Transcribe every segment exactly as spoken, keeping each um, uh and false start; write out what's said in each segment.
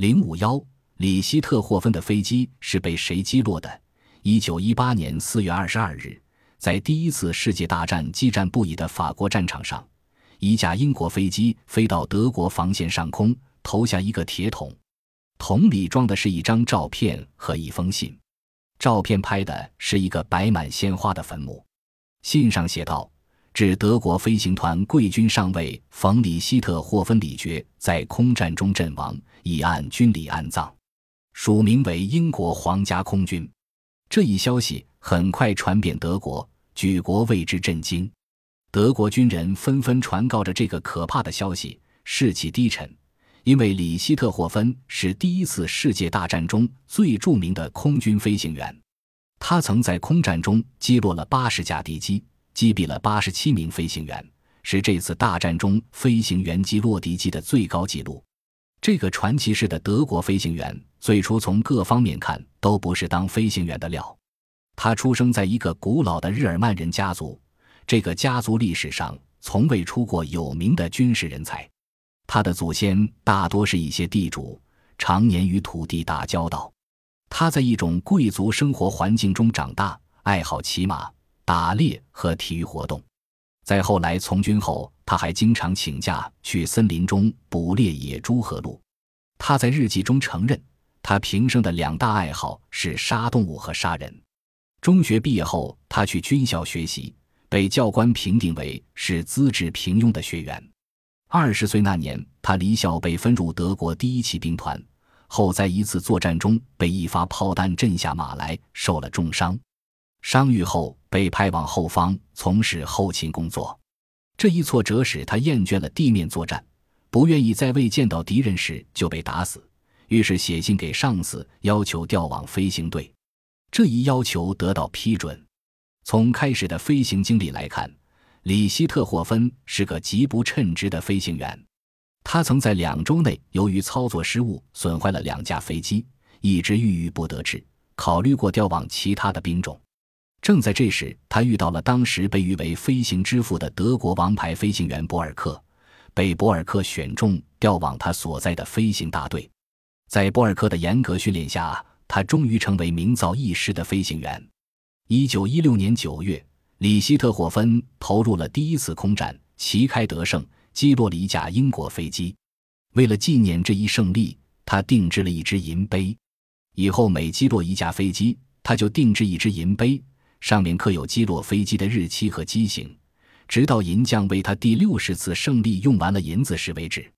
零五一里希特霍芬的飞机是被谁击落的？一九一八年四月二十二日，在第一次世界大战激战不已的法国战场上，一架英国飞机飞到德国防线上空，投下一个铁桶，桶里装的是一张照片和一封信。照片拍的是一个摆满鲜花的坟墓，信上写道：致德国飞行团贵军上尉冯里希特霍芬里爵在空战中阵亡，已按军礼安葬，署名为英国皇家空军。这一消息很快传遍德国，举国为之震惊。德国军人纷纷传告着这个可怕的消息，士气低沉，因为里希特霍芬是第一次世界大战中最著名的空军飞行员，他曾在空战中击落了八十架敌机，击毙了八十七名飞行员，是这次大战中飞行员击落敌机的最高纪录。这个传奇式的德国飞行员最初从各方面看都不是当飞行员的料。他出生在一个古老的日耳曼人家族，这个家族历史上从未出过有名的军事人才，他的祖先大多是一些地主，常年与土地打交道。他在一种贵族生活环境中长大，爱好骑马、打猎和体育活动。在后来从军后，他还经常请假去森林中捕猎野猪和鹿。他在日记中承认，他平生的两大爱好是杀动物和杀人。中学毕业后，他去军校学习，被教官评定为是资质平庸的学员。二十岁那年，他离校被分入德国第一骑兵团，后在一次作战中被一发炮弹震下马来，受了重伤。伤愈后被派往后方从事后勤工作。这一挫折使他厌倦了地面作战，不愿意在未见到敌人时就被打死，于是写信给上司要求调往飞行队。这一要求得到批准。从开始的飞行经历来看，里希特霍芬是个极不称职的飞行员。他曾在两周内由于操作失误损坏了两架飞机，一直郁郁不得志，考虑过调往其他的兵种。正在这时，他遇到了当时被誉为飞行之父的德国王牌飞行员博尔克，被博尔克选中调往他所在的飞行大队。在博尔克的严格训练下，他终于成为名噪一时的飞行员。一九一六年九月，里希特霍芬投入了第一次空战，旗开得胜，击落了一架英国飞机。为了纪念这一胜利，他定制了一只银杯。以后每击落一架飞机，他就定制一只银杯，上面刻有击落飞机的日期和机型，直到银匠为他第六十次胜利用完了银子时为止。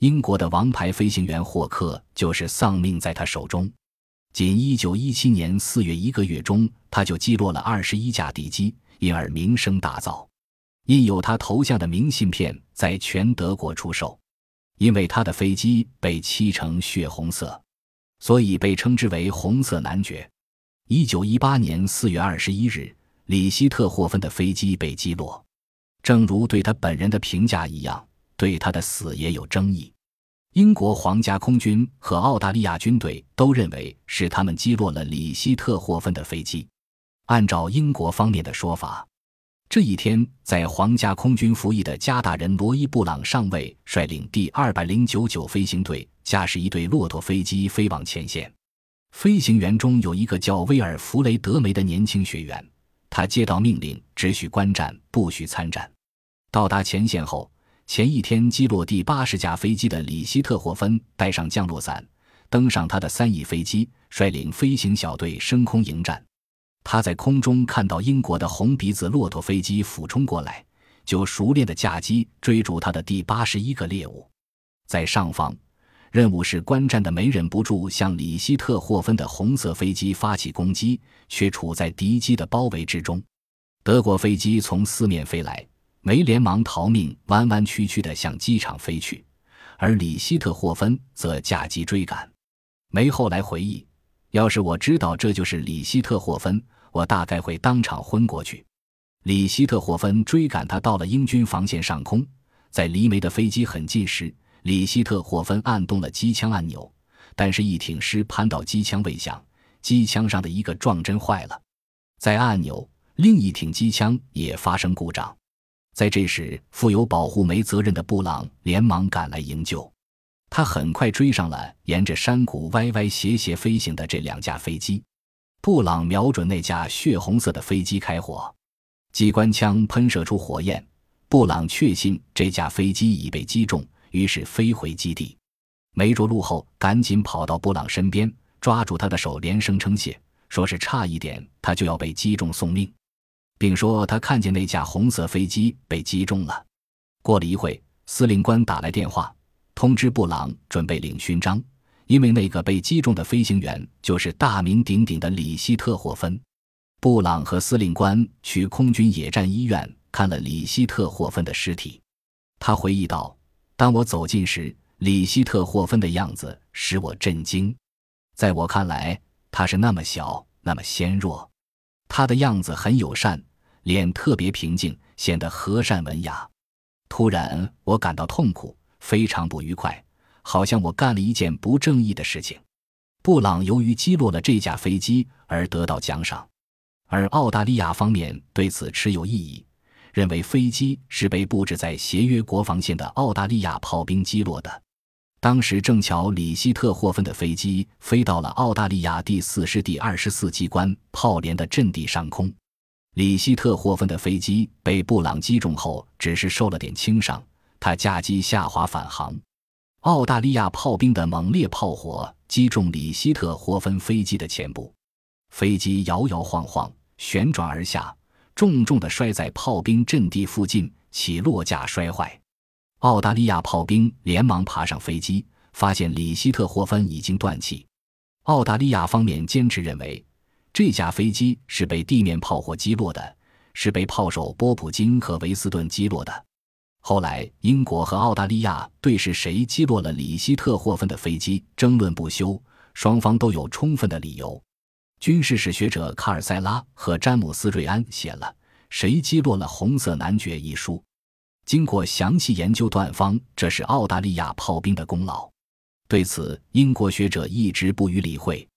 英国的王牌飞行员霍克就是丧命在他手中。仅一九一七年四月一个月中，他就击落了二十一架敌机，因而名声大噪。印有他头像的明信片在全德国出售。因为他的飞机被漆成血红色，所以被称之为红色男爵。一九一八年四月二十一日，里希特霍芬的飞机被击落。正如对他本人的评价一样，对他的死也有争议。英国皇家空军和澳大利亚军队都认为是他们击落了里希特霍芬的飞机。按照英国方面的说法，这一天在皇家空军服役的加大人罗伊·布朗上尉率领第二零九九飞行队，驾驶一队骆驼飞机飞往前线。飞行员中有一个叫威尔弗雷德·梅的年轻学员，他接到命令只许观战，不许参战。到达前线后，前一天击落第八十架飞机的里希特霍芬带上降落伞，登上他的三翼飞机，率领飞行小队升空迎战。他在空中看到英国的红鼻子骆驼飞机俯冲过来，就熟练的驾机追逐他的第八十一个猎物。在上方，任务是观战的没忍不住向里希特霍芬的红色飞机发起攻击，却处在敌机的包围之中。德国飞机从四面飞来，梅连忙逃命，弯弯曲曲地向机场飞去，而里希特霍芬则驾机追赶。梅后来回忆，要是我知道这就是里希特霍芬，我大概会当场昏过去。里希特霍芬追赶他到了英军防线上空，在离梅的飞机很近时，里希特霍芬按动了机枪按钮，但是一挺尸攀到机枪位响，机枪上的一个撞针坏了，再按按钮，另一挺机枪也发生故障。在这时，负有保护梅责任的布朗连忙赶来营救。他很快追上了沿着山谷歪歪斜斜飞行的这两架飞机。布朗瞄准那架血红色的飞机开火，机关枪喷射出火焰，布朗确信这架飞机已被击中，于是飞回基地。梅着陆后赶紧跑到布朗身边，抓住他的手，连声称谢，说是差一点他就要被击中送命，并说他看见那架红色飞机被击中了。过了一会，司令官打来电话，通知布朗准备领勋章，因为那个被击中的飞行员就是大名鼎鼎的里希特霍芬。布朗和司令官去空军野战医院看了里希特霍芬的尸体。他回忆道，当我走近时，里希特霍芬的样子使我震惊。在我看来，他是那么小，那么纤弱。他的样子很友善，脸特别平静，显得和善文雅。突然我感到痛苦，非常不愉快，好像我干了一件不正义的事情。布朗由于击落了这架飞机而得到奖赏，而澳大利亚方面对此持有异议，认为飞机是被布置在协约国防线的澳大利亚炮兵击落的。当时正巧里希特霍芬的飞机飞到了澳大利亚第四十第二十四机关炮连的阵地上空。里希特霍芬的飞机被布朗击中后只是受了点轻伤，他驾机下滑返航。澳大利亚炮兵的猛烈炮火击中里希特霍芬飞机的前部，飞机摇摇晃晃旋转而下，重重地摔在炮兵阵地附近，起落架摔坏。澳大利亚炮兵连忙爬上飞机，发现里希特霍芬已经断气。澳大利亚方面坚持认为，这架飞机是被地面炮火击落的，是被炮手波普金和维斯顿击落的。后来，英国和澳大利亚对是谁击落了里希特霍芬的飞机争论不休，双方都有充分的理由。军事史学者卡尔塞拉和詹姆斯·瑞安写了《谁击落了红色男爵》一书，经过详细研究断方，这是澳大利亚炮兵的功劳。对此，英国学者一直不予理会，